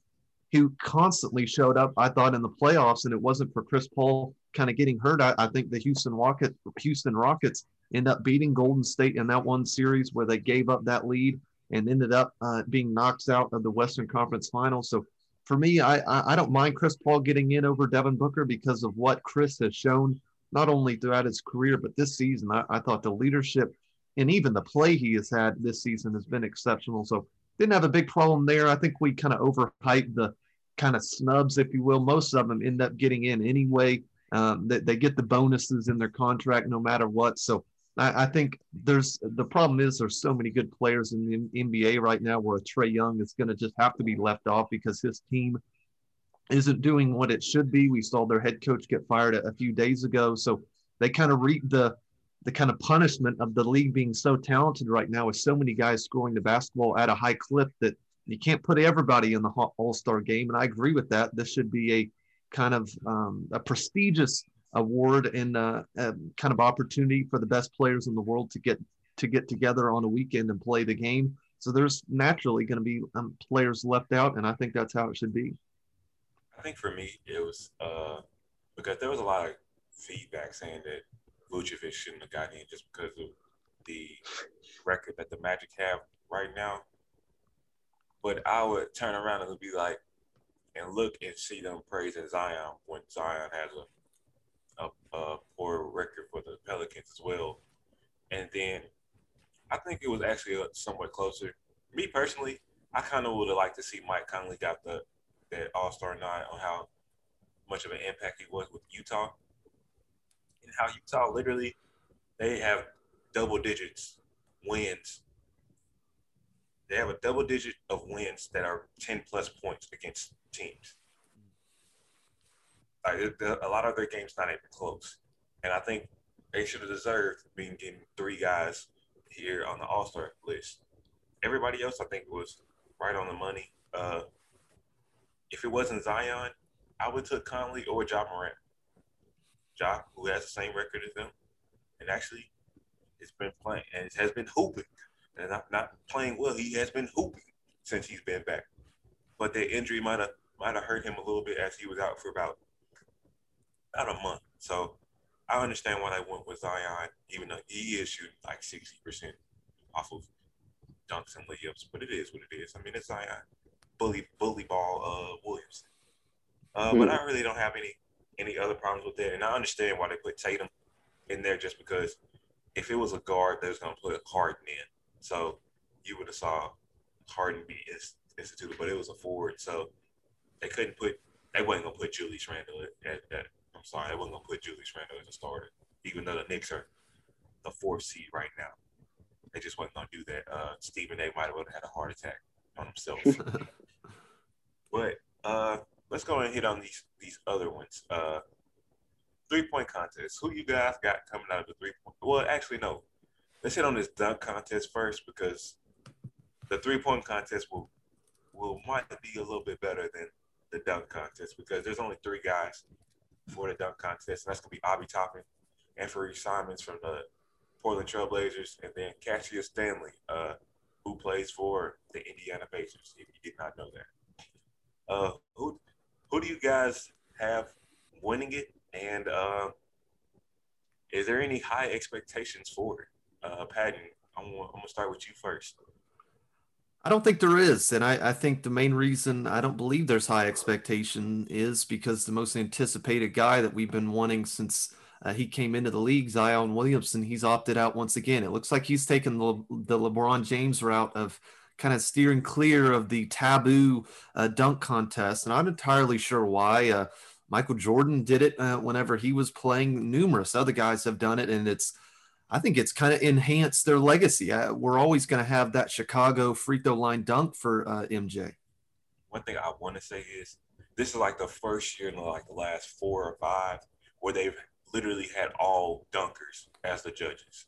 who constantly showed up, I thought, in the playoffs, and it wasn't for Chris Paul kind of getting hurt. I think the Houston Rockets end up beating Golden State in that one series where they gave up that lead and ended up being knocked out of the Western Conference Finals. So for me, I don't mind Chris Paul getting in over Devin Booker because of what Chris has shown, not only throughout his career, but this season. I thought the leadership and even the play he has had this season has been exceptional. So didn't have a big problem there. I think we kind of overhyped the kind of snubs, if you will, most of them end up getting in anyway. They get the bonuses in their contract no matter what. So I think the problem is there's so many good players in the NBA right now where Trae Young is going to just have to be left off because his team isn't doing what it should be. We saw their head coach get fired a few days ago. So they kind of reap the kind of punishment of the league being so talented right now with so many guys scoring the basketball at a high clip that you can't put everybody in the All-Star game. And I agree with that. This should be a kind of a prestigious award and a kind of opportunity for the best players in the world to get together on a weekend and play the game. So there's naturally going to be players left out, and I think that's how it should be. I think for me it was because there was a lot of feedback saying that Vucevic shouldn't have gotten in just because of the record that the Magic have right now. But I would turn around and be like, and look and see them praising Zion when Zion has a poor record for the Pelicans as well. And then I think it was actually somewhat closer. Me personally, I kind of would have liked to see Mike Conley got that All-Star nod on how much of an impact he was with Utah. And how Utah literally, they have double digits wins. They have a double digit of wins that are 10 plus points against teams. Like a lot of their games not even close. And I think they should have deserved being getting three guys here on the All-Star list. Everybody else I think was right on the money. If it wasn't Zion, I would have took Conley or Ja Morant. Ja, who has the same record as them, and actually it's been playing and it has been hooping. And not playing well, he has been hooping since he's been back. But the injury might have hurt him a little bit as he was out for about a month. So I understand why they went with Zion, even though he is shooting like 60% off of dunks and layups. But it is what it is. I mean, it's Zion, bully ball Williamson. But I really don't have any other problems with that. And I understand why they put Tatum in there just because if it was a guard, they was going to put Harden in. So you would have saw Harden be instituted, but it was a forward. So they couldn't put – they wasn't going to put Julius Randle they wasn't going to put Julius Randle as a starter, even though the Knicks are the fourth seed right now. They just wasn't going to do that. Stephen A. might have had a heart attack on himself. But let's go ahead and hit on these other ones. Three-point contest. Who you guys got coming out of the three-point – well, actually, no. Let's hit on this dunk contest first because the three-point contest will might be a little bit better than the dunk contest because there's only three guys for the dunk contest, and that's going to be Obi Toppin, Anfernee Simons from the Portland Trail Blazers, and then Cassius Stanley, who plays for the Indiana Pacers, if you did not know that. Who do you guys have winning it, and is there any high expectations for it? Patton, I'm going to start with you first. I don't think there is. And I think the main reason I don't believe there's high expectation is because the most anticipated guy that we've been wanting since he came into the league, Zion Williamson, he's opted out once again. It looks like he's taken the LeBron James route of kind of steering clear of the taboo dunk contest. And I'm not entirely sure why. Michael Jordan did it whenever he was playing. Numerous other guys have done it, and I think it's kind of enhanced their legacy. We're always going to have that Chicago free throw line dunk for MJ. One thing I want to say is this is like the first year in like the last 4 or 5 where they've literally had all dunkers as the judges.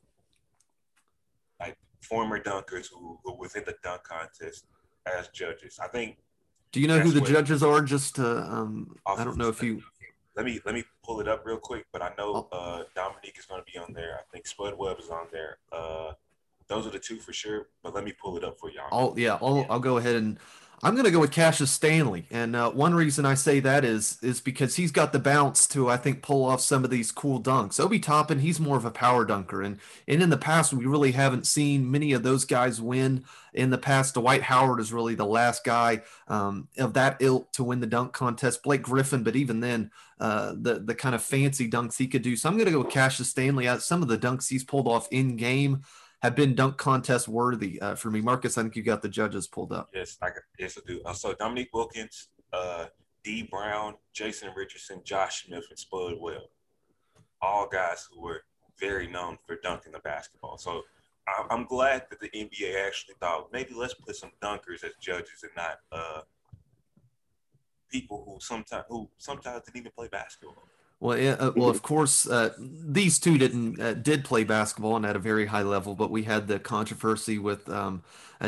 Like former dunkers who was in the dunk contest as judges. I think. Do you know who the judges are? Just to, I don't know if you. Let me pull it up real quick, but I know Dominique is going to be on there. I think Spud Webb is on there. Those are the two for sure, but let me pull it up for y'all. I'll go ahead and I'm going to go with Cassius Stanley. And one reason I say that is because he's got the bounce to, I think, pull off some of these cool dunks. Obi Toppin, he's more of a power dunker. And in the past, we really haven't seen many of those guys win. In the past, Dwight Howard is really the last guy of that ilk to win the dunk contest. Blake Griffin, but even then, the kind of fancy dunks he could do. So I'm going to go with Cassius Stanley. Some of the dunks he's pulled off in game have been dunk contest worthy for me. Marcus, I think you got the judges pulled up. Yes, I do. So Dominique Wilkins, D. Brown, Jason Richardson, Josh Smith, and Spud Webb. All guys who were very known for dunking the basketball. So I'm glad that the NBA actually thought, maybe let's put some dunkers as judges and not people who sometimes didn't even play basketball. Well, of course, these two did play basketball and at a very high level, but we had the controversy with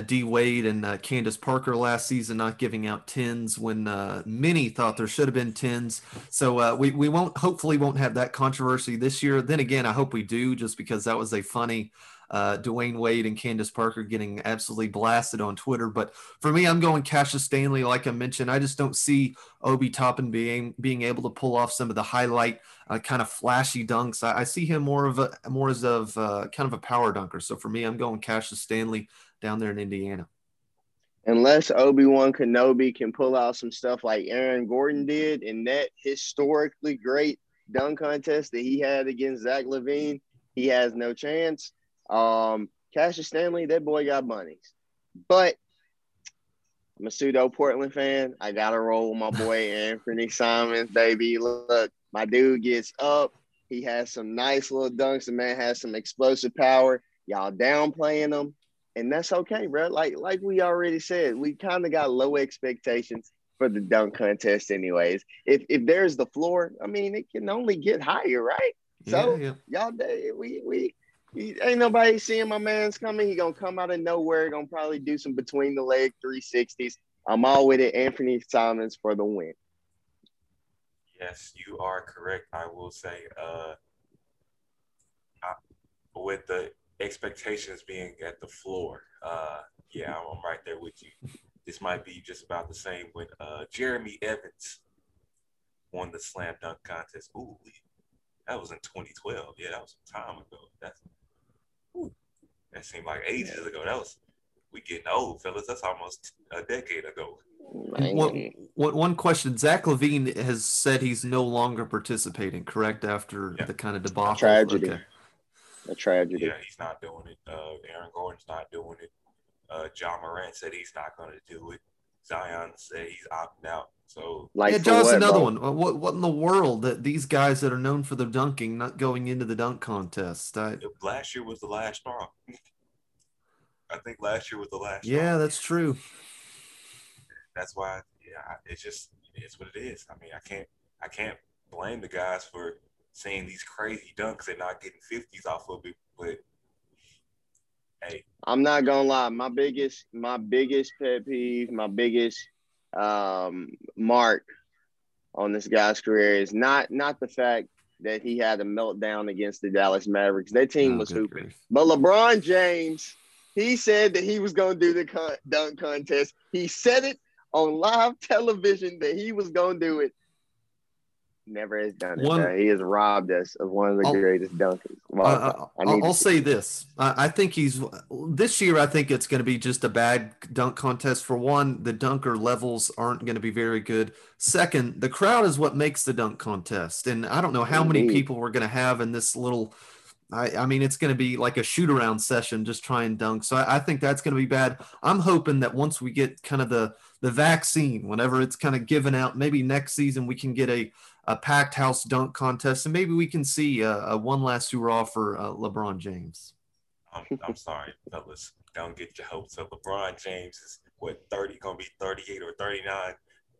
D. Wade and Candace Parker last season not giving out 10s when many thought there should have been 10s. So we hopefully won't have that controversy this year. Then again, I hope we do, just because that was a funny Dwayne Wade and Candace Parker getting absolutely blasted on Twitter. But for me, I'm going Cassius Stanley. Like I mentioned, I just don't see Obi Toppin being able to pull off some of the highlight kind of flashy dunks. I see him more as kind of a power dunker. So for me, I'm going Cassius Stanley down there in Indiana. Unless Obi-Wan Kenobi can pull out some stuff like Aaron Gordon did in that historically great dunk contest that he had against Zach LaVine, he has no chance. Cassius Stanley, that boy got bunnies. But I'm a pseudo Portland fan. I gotta roll with my boy Anthony Simons, baby. Look, my dude gets up. He has some nice little dunks. The man has some explosive power. Y'all downplaying him, and that's okay, bro. Like we already said, we kind of got low expectations for the dunk contest, anyways. If there's the floor, I mean, it can only get higher, right? So y'all, we. Ain't nobody seeing my man's coming. He going to come out of nowhere, going to probably do some between-the-leg 360s. I'm all with it. Anthony Simons for the win. Yes, you are correct. I will say with the expectations being at the floor, I'm right there with you. This might be just about the same when Jeremy Evans won the slam dunk contest. Ooh, that was in 2012. Yeah, that was some time ago. That seemed like ages ago. That was, we getting old, fellas. That's almost a decade ago. One question. Zach LaVine has said he's no longer participating, correct, after the kind of debacle? A tragedy. Yeah, he's not doing it. Aaron Gordon's not doing it. Ja Morant said he's not going to do it. Zion said he's opting out. So, John's another one. What in the world that these guys that are known for their dunking not going into the dunk contest? Last year was the last time. I think last year was the last time. Yeah, that's true. That's why. Yeah, it's what it is. I mean, I can't blame the guys for seeing these crazy dunks and not getting 50s off of it, but. Hey. I'm not gonna lie. My biggest pet peeve, my biggest mark on this guy's career is not the fact that he had a meltdown against the Dallas Mavericks. Their team was hooping, but LeBron James, he said that he was gonna do the dunk contest. He said it on live television that he was gonna do it. Never has done it. He has robbed us of one of the greatest dunkers. I'll say this. I think this year, I think it's going to be just a bad dunk contest. For one, the dunker levels aren't going to be very good. Second, the crowd is what makes the dunk contest. And I don't know how many people we're going to have in this little – I mean, it's going to be like a shoot-around session, just try and dunk. So I think that's going to be bad. I'm hoping that once we get kind of the vaccine, whenever it's kind of given out, maybe next season we can get a packed house dunk contest, and maybe we can see a one last hurrah for LeBron James. I'm sorry, fellas. Don't get your hopes up. LeBron James is, going to be 38 or 39.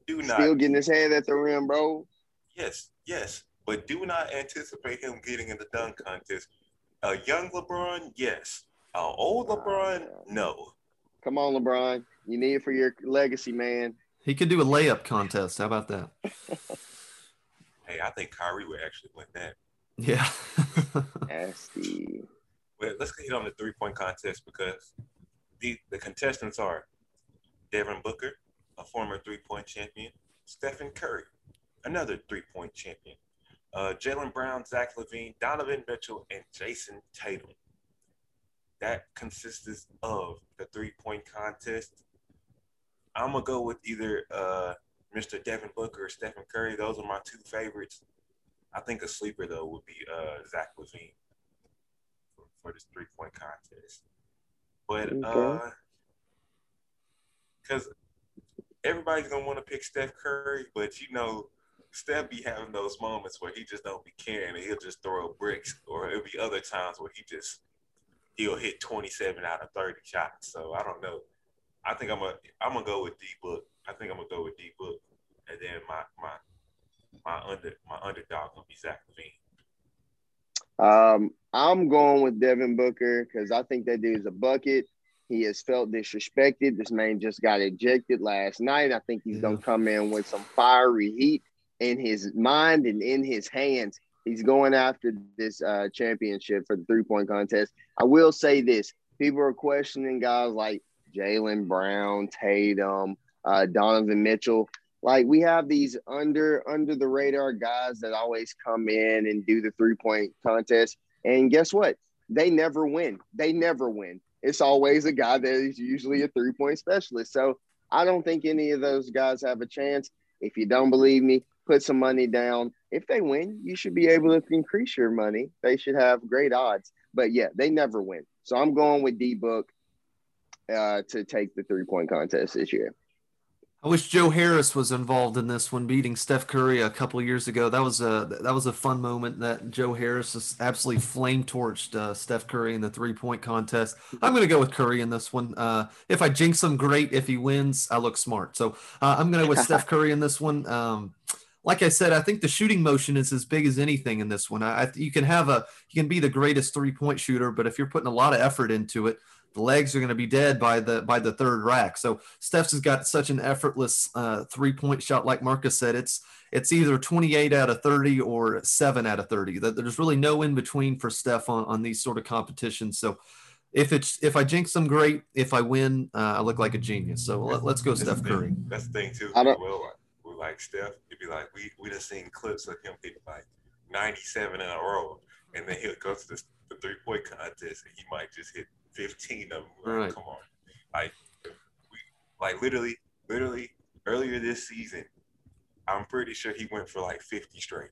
Still getting his hand at the rim, bro. Yes. But do not anticipate him getting in the dunk contest. A young LeBron, yes. An old LeBron, no. Come on, LeBron. You need it for your legacy, man. He could do a layup contest. How about that? Hey, I think Kyrie would actually win that. Yeah. Nasty. Well, let's get on the three-point contest because the contestants are Devin Booker, a former three-point champion, Stephen Curry, another three-point champion, Jaylen Brown, Zach LaVine, Donovan Mitchell, and Jason Tatum. That consists of the three-point contest. I'm going to go with either Mr. Devin Booker or Stephen Curry. Those are my two favorites. I think a sleeper, though, would be Zach LaVine for this three-point contest. But because everybody's going to want to pick Steph Curry, but you know, Steph be having those moments where he just don't be caring and he'll just throw up bricks, or it'll be other times where he'll hit 27 out of 30 shots. So I don't know. I think I'm gonna go with D-Book. And then my underdog will be Zach LaVine. I'm going with Devin Booker because I think that dude's a bucket. He has felt disrespected. This man just got ejected last night. I think he's gonna come in with some fiery heat in his mind and in his hands. He's going after this championship for the three-point contest. I will say this. People are questioning guys like Jaylen Brown, Tatum, Donovan Mitchell. Like, we have these under-the-radar guys that always come in and do the three-point contest. And guess what? They never win. It's always a guy that is usually a three-point specialist. So I don't think any of those guys have a chance. If you don't believe me, put some money down. If they win, you should be able to increase your money. They should have great odds. But, yeah, they never win. So I'm going with D-Book to take the three-point contest this year. I wish Joe Harris was involved in this when beating Steph Curry a couple of years ago. That was a fun moment that Joe Harris just absolutely flame-torched Steph Curry in the three-point contest. I'm going to go with Curry in this one. If I jinx him, great. If he wins, I look smart. So I'm going to go with Steph Curry in this one. Like I said, I think the shooting motion is as big as anything in this one. You can be the greatest three-point shooter, but if you're putting a lot of effort into it, the legs are going to be dead by the third rack. So Steph's has got such an effortless three-point shot. Like Marcus said, it's either 28 out of 30 or 7 out of 30. There's really no in-between for Steph on these sort of competitions. So if I jinx them, great. If I win, I look like a genius. So let's go Steph Curry. That's the thing, too. We like Steph. It'd be like we just seen clips of him hitting like 97 in a row, and then he'll go to the three-point contest, and he might just hit 15 of them. Right. Come on. Literally earlier this season, I'm pretty sure he went for like 50 straight.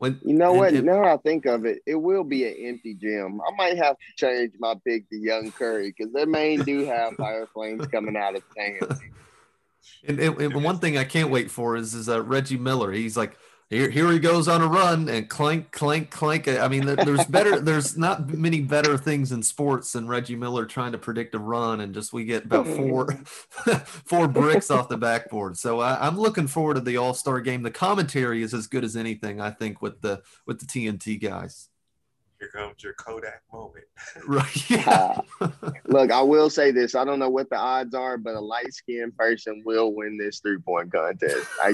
Now that I think of it, it will be an empty gym. I might have to change my pick to Young Curry because that man do have fire flames coming out of Tennessee. And one thing I can't wait for is Reggie Miller. He's like, Here he goes on a run and clank, clank, clank. I mean, there's not many better things in sports than Reggie Miller trying to predict a run, and just we get about four bricks off the backboard. So I'm looking forward to the All-Star game. The commentary is as good as anything, I think, with the TNT guys. Here comes your Kodak moment. Right. Yeah. Look, I will say this. I don't know what the odds are, but a light-skinned person will win this three-point contest. I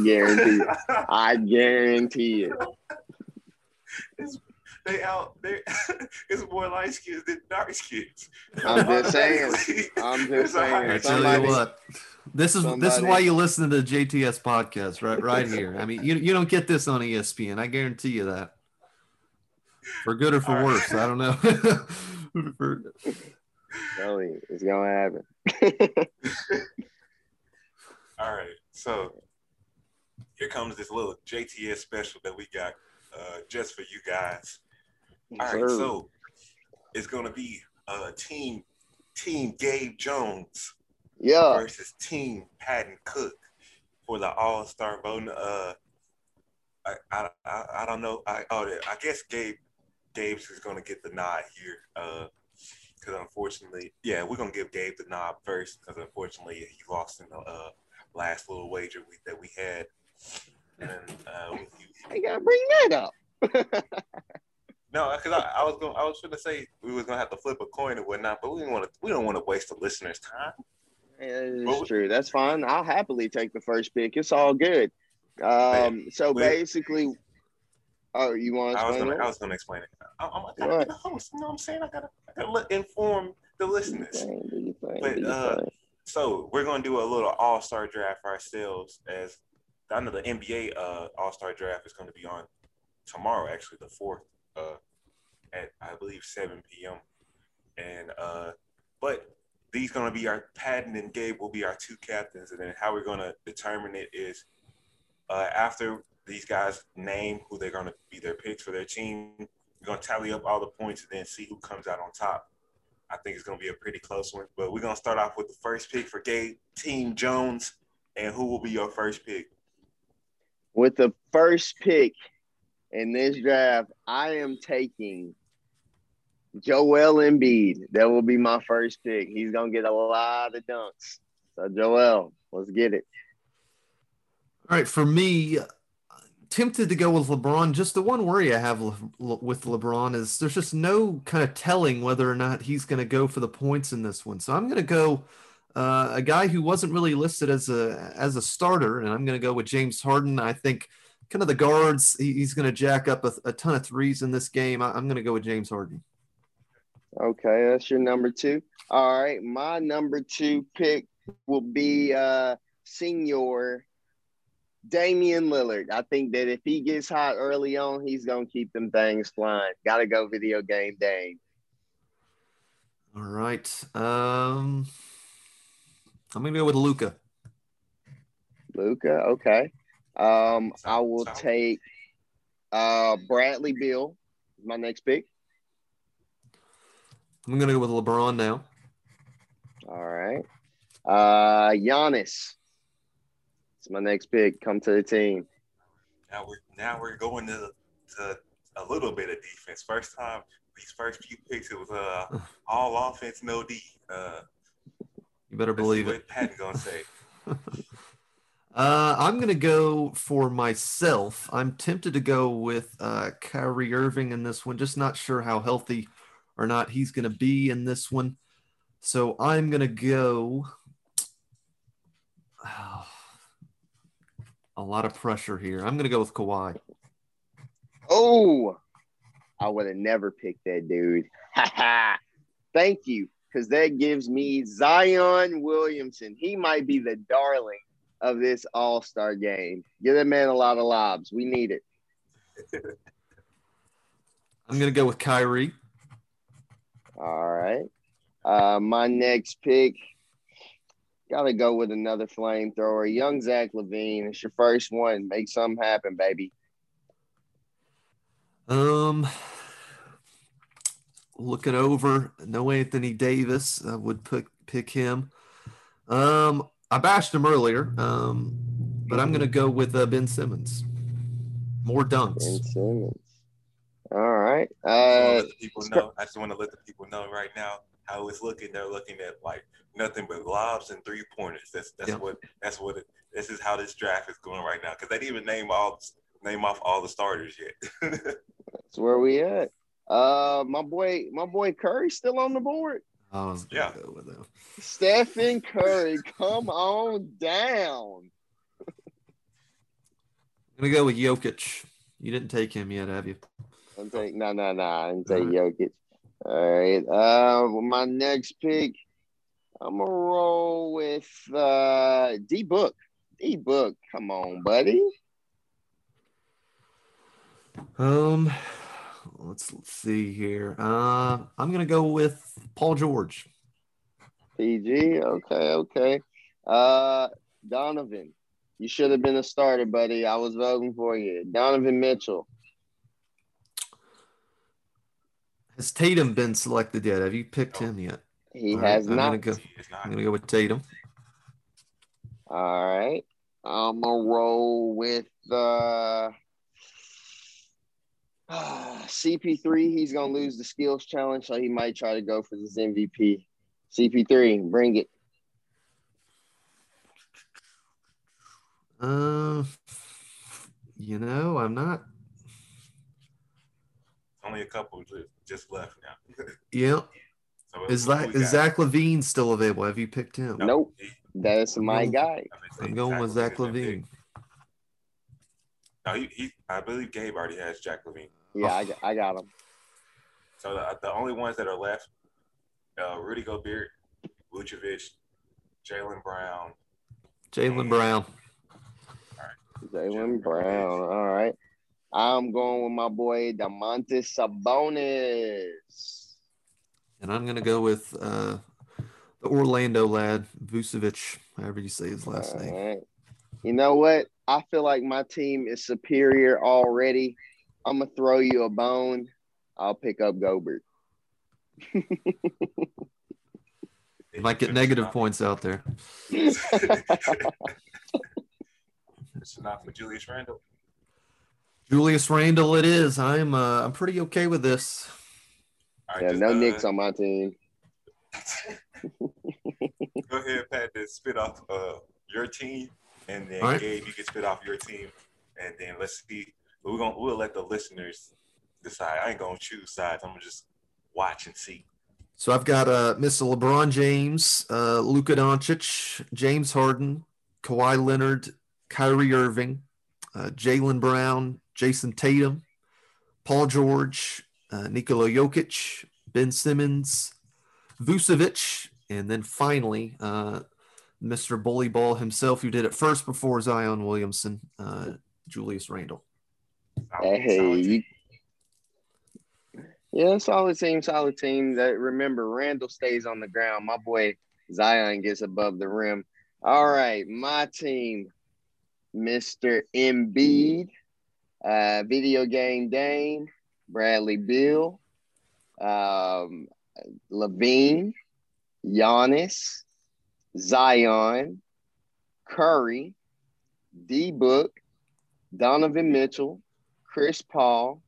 guarantee it. It's more light skins than dark skins. I'm just saying. I tell you what. This is why you listen to the JTS podcast right here. I mean, you don't get this on ESPN. I guarantee you that. For good or for worse, I don't know. It's going to happen. All right, so here comes this little JTS special that we got just for you guys. All right, so it's going to be Team Gabe Jones versus Team Patton Cook for the All-Star voting. I don't know. I guess Gabe's is going to get the nod here because unfortunately, we're going to give Gabe the nod first because unfortunately he lost in the last little wager that we had. I got to bring that up. No, because I was going to say we was going to have to flip a coin and whatnot, but we don't want to waste the listeners' time. That's true. That's fine. I'll happily take the first pick. It's all good. You want to explain it? I was going to explain it. I'm host, you know what I'm saying? I got to inform the listeners. So we're going to do a little all-star draft ourselves, as I know the NBA all-star draft is going to be on tomorrow, actually, the 4th, at, I believe, 7 p.m. And, but these going to be our, Patton and Gabe will be our two captains, and then how we're going to determine it is after these guys name who they're going to be their picks for their team, we're going to tally up all the points and then see who comes out on top. I think it's going to be a pretty close one. But we're going to start off with the first pick for Team Jones. And who will be your first pick? With the first pick in this draft, I am taking Joel Embiid. That will be my first pick. He's going to get a lot of dunks. So, Joel, let's get it. All right, for me, tempted to go with LeBron. Just the one worry I have with LeBron is there's just no kind of telling whether or not he's going to go for the points in this one. So I'm going to go a guy who wasn't really listed as a starter, and I'm going to go with James Harden. I think kind of the guards, he's going to jack up a ton of threes in this game. I'm going to go with James Harden. Okay, that's your number two. All right, my number two pick will be senior Damian Lillard. I think that if he gets hot early on, he's going to keep them things flying. Got to go video game Dame. All right. I'm going to go with Luka. Luka, okay. I will take Bradley Beal, my next pick. I'm going to go with LeBron now. All right. Giannis. My next pick, come to the team. Now we're going to a little bit of defense. First time, these first few picks, it was all offense, no D. You better believe it. Pat's gonna say. I'm gonna go for myself. I'm tempted to go with Kyrie Irving in this one. Just not sure how healthy or not he's gonna be in this one. So I'm gonna go. A lot of pressure here. I'm going to go with Kawhi. Oh, I would have never picked that dude. Thank you, because that gives me Zion Williamson. He might be the darling of this all-star game. Give that man a lot of lobs. We need it. I'm going to go with Kyrie. All right. My next pick. Got to go with another flamethrower. Young Zach LaVine. It's your first one. Make something happen, baby. Looking over, no Anthony Davis. I would pick him. I bashed him earlier, but I'm going to go with Ben Simmons. More dunks. Ben Simmons. All right. I just want to let the people know right now. How it's looking, they're looking at like nothing but lobs and 3-pointers. This is how this draft is going right now. Because they didn't even name off all the starters yet. That's where we at. My boy Curry's still on the board. I was gonna go with him. Stephen Curry, come on down. I'm gonna go with Jokic. You didn't take him yet, have you? I'm taking I didn't take Jokic. All right. My next pick, I'm gonna roll with D-Book. D-Book, come on, buddy. Let's see here. I'm gonna go with Paul George. PG. Okay. Donovan, you should have been a starter, buddy. I was voting for you. Donovan Mitchell. Has Tatum been selected yet? Have you picked him yet? He has not. I'm going to go with Tatum. All right. I'm going to roll with CP3. He's going to lose the skills challenge, so he might try to go for this MVP. CP3, bring it. I'm not. Only a couple just left now. Yep. So is Zach LaVine still available? Have you picked him? Nope. That's my guy. I'm going with Zach LaVine. No, he I believe Gabe already has Zach LaVine. Yeah, I got him. So the only ones that are left, Rudy Gobert, Vucevic, Jaylen Brown. All right. Jaylen Brown. All right. I'm going with my boy Domantas Sabonis. And I'm going to go with the Orlando lad, Vucevic, however you say his last name. Right. You know what? I feel like my team is superior already. I'm going to throw you a bone. I'll pick up Gobert. They might get negative points out there. It's not for Julius Randle. Julius Randle it is. I'm pretty okay with this. Right, yeah, no Knicks on my team. Go ahead, Pat, and spit off your team, and then right. Gabe, you can spit off your team, and then let's see. We'll let the listeners decide. I ain't gonna choose sides. I'm gonna just watch and see. So I've got Mr. LeBron James, Luka Doncic, James Harden, Kawhi Leonard, Kyrie Irving, Jaylen Brown, Jason Tatum, Paul George, Nikola Jokic, Ben Simmons, Vucevic, and then finally Mr. Bully Ball himself, who did it first before Zion Williamson, Julius Randle. Hey, yeah, solid team. That, remember, Randle stays on the ground. My boy Zion gets above the rim. All right, my team, Mr. Embiid, Video Game Dame, Bradley Beal, Levine, Giannis, Zion, Curry, D-Book, Donovan Mitchell, Chris Paul,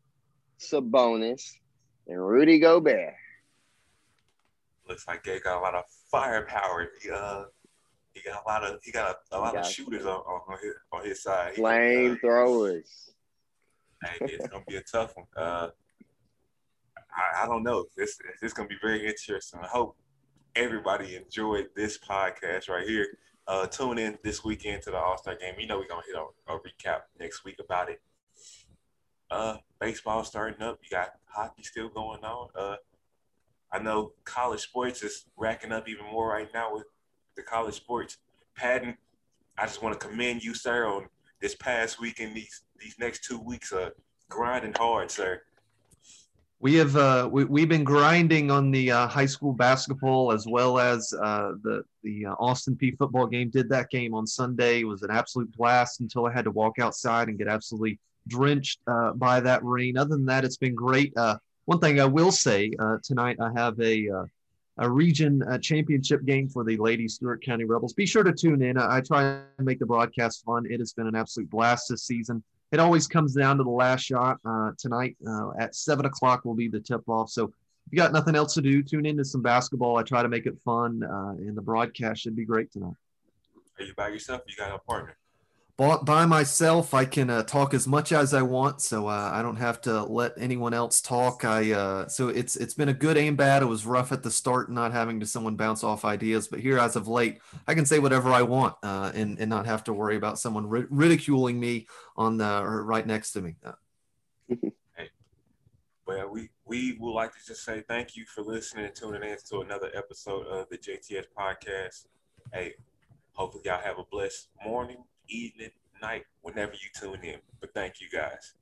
Sabonis, and Rudy Gobert. Looks like they got a lot of firepower. He got a lot of shooters on his side. Flame throwers. Hey, it's gonna be a tough one. I don't know. This gonna be very interesting. I hope everybody enjoyed this podcast right here. Tune in this weekend to the All-Star game. You know we're gonna hit a recap next week about it. Baseball starting up. You got hockey still going on. I know college sports is racking up even more right now with the college sports. Patton, I just want to commend you, sir, on this past week and these next 2 weeks of grinding hard, sir. We have we've been grinding on the high school basketball as well as the Austin Peay football game. Did that game on Sunday. It was an absolute blast until I had to walk outside and get absolutely drenched by that rain. Other than that, it's been great. One thing I will say, tonight I have a region championship game for the Lady Stewart County Rebels. Be sure to tune in. I try and make the broadcast fun. It has been an absolute blast this season. It always comes down to the last shot. Tonight at 7 o'clock will be the tip-off. So if you got nothing else to do, tune into some basketball. I try to make it fun, and the broadcast should be great tonight. Are you by yourself or you got a partner? By myself, I can talk as much as I want, so I don't have to let anyone else talk. So it's been a good and bad. It was rough at the start not having to someone bounce off ideas, but here as of late, I can say whatever I want and not have to worry about someone ridiculing me on the or right next to me. Hey, well, we would like to just say thank you for listening and tuning in to another episode of the JTS Podcast. Hey, hopefully y'all have a blessed morning, evening, night, whenever you tune in. But thank you guys.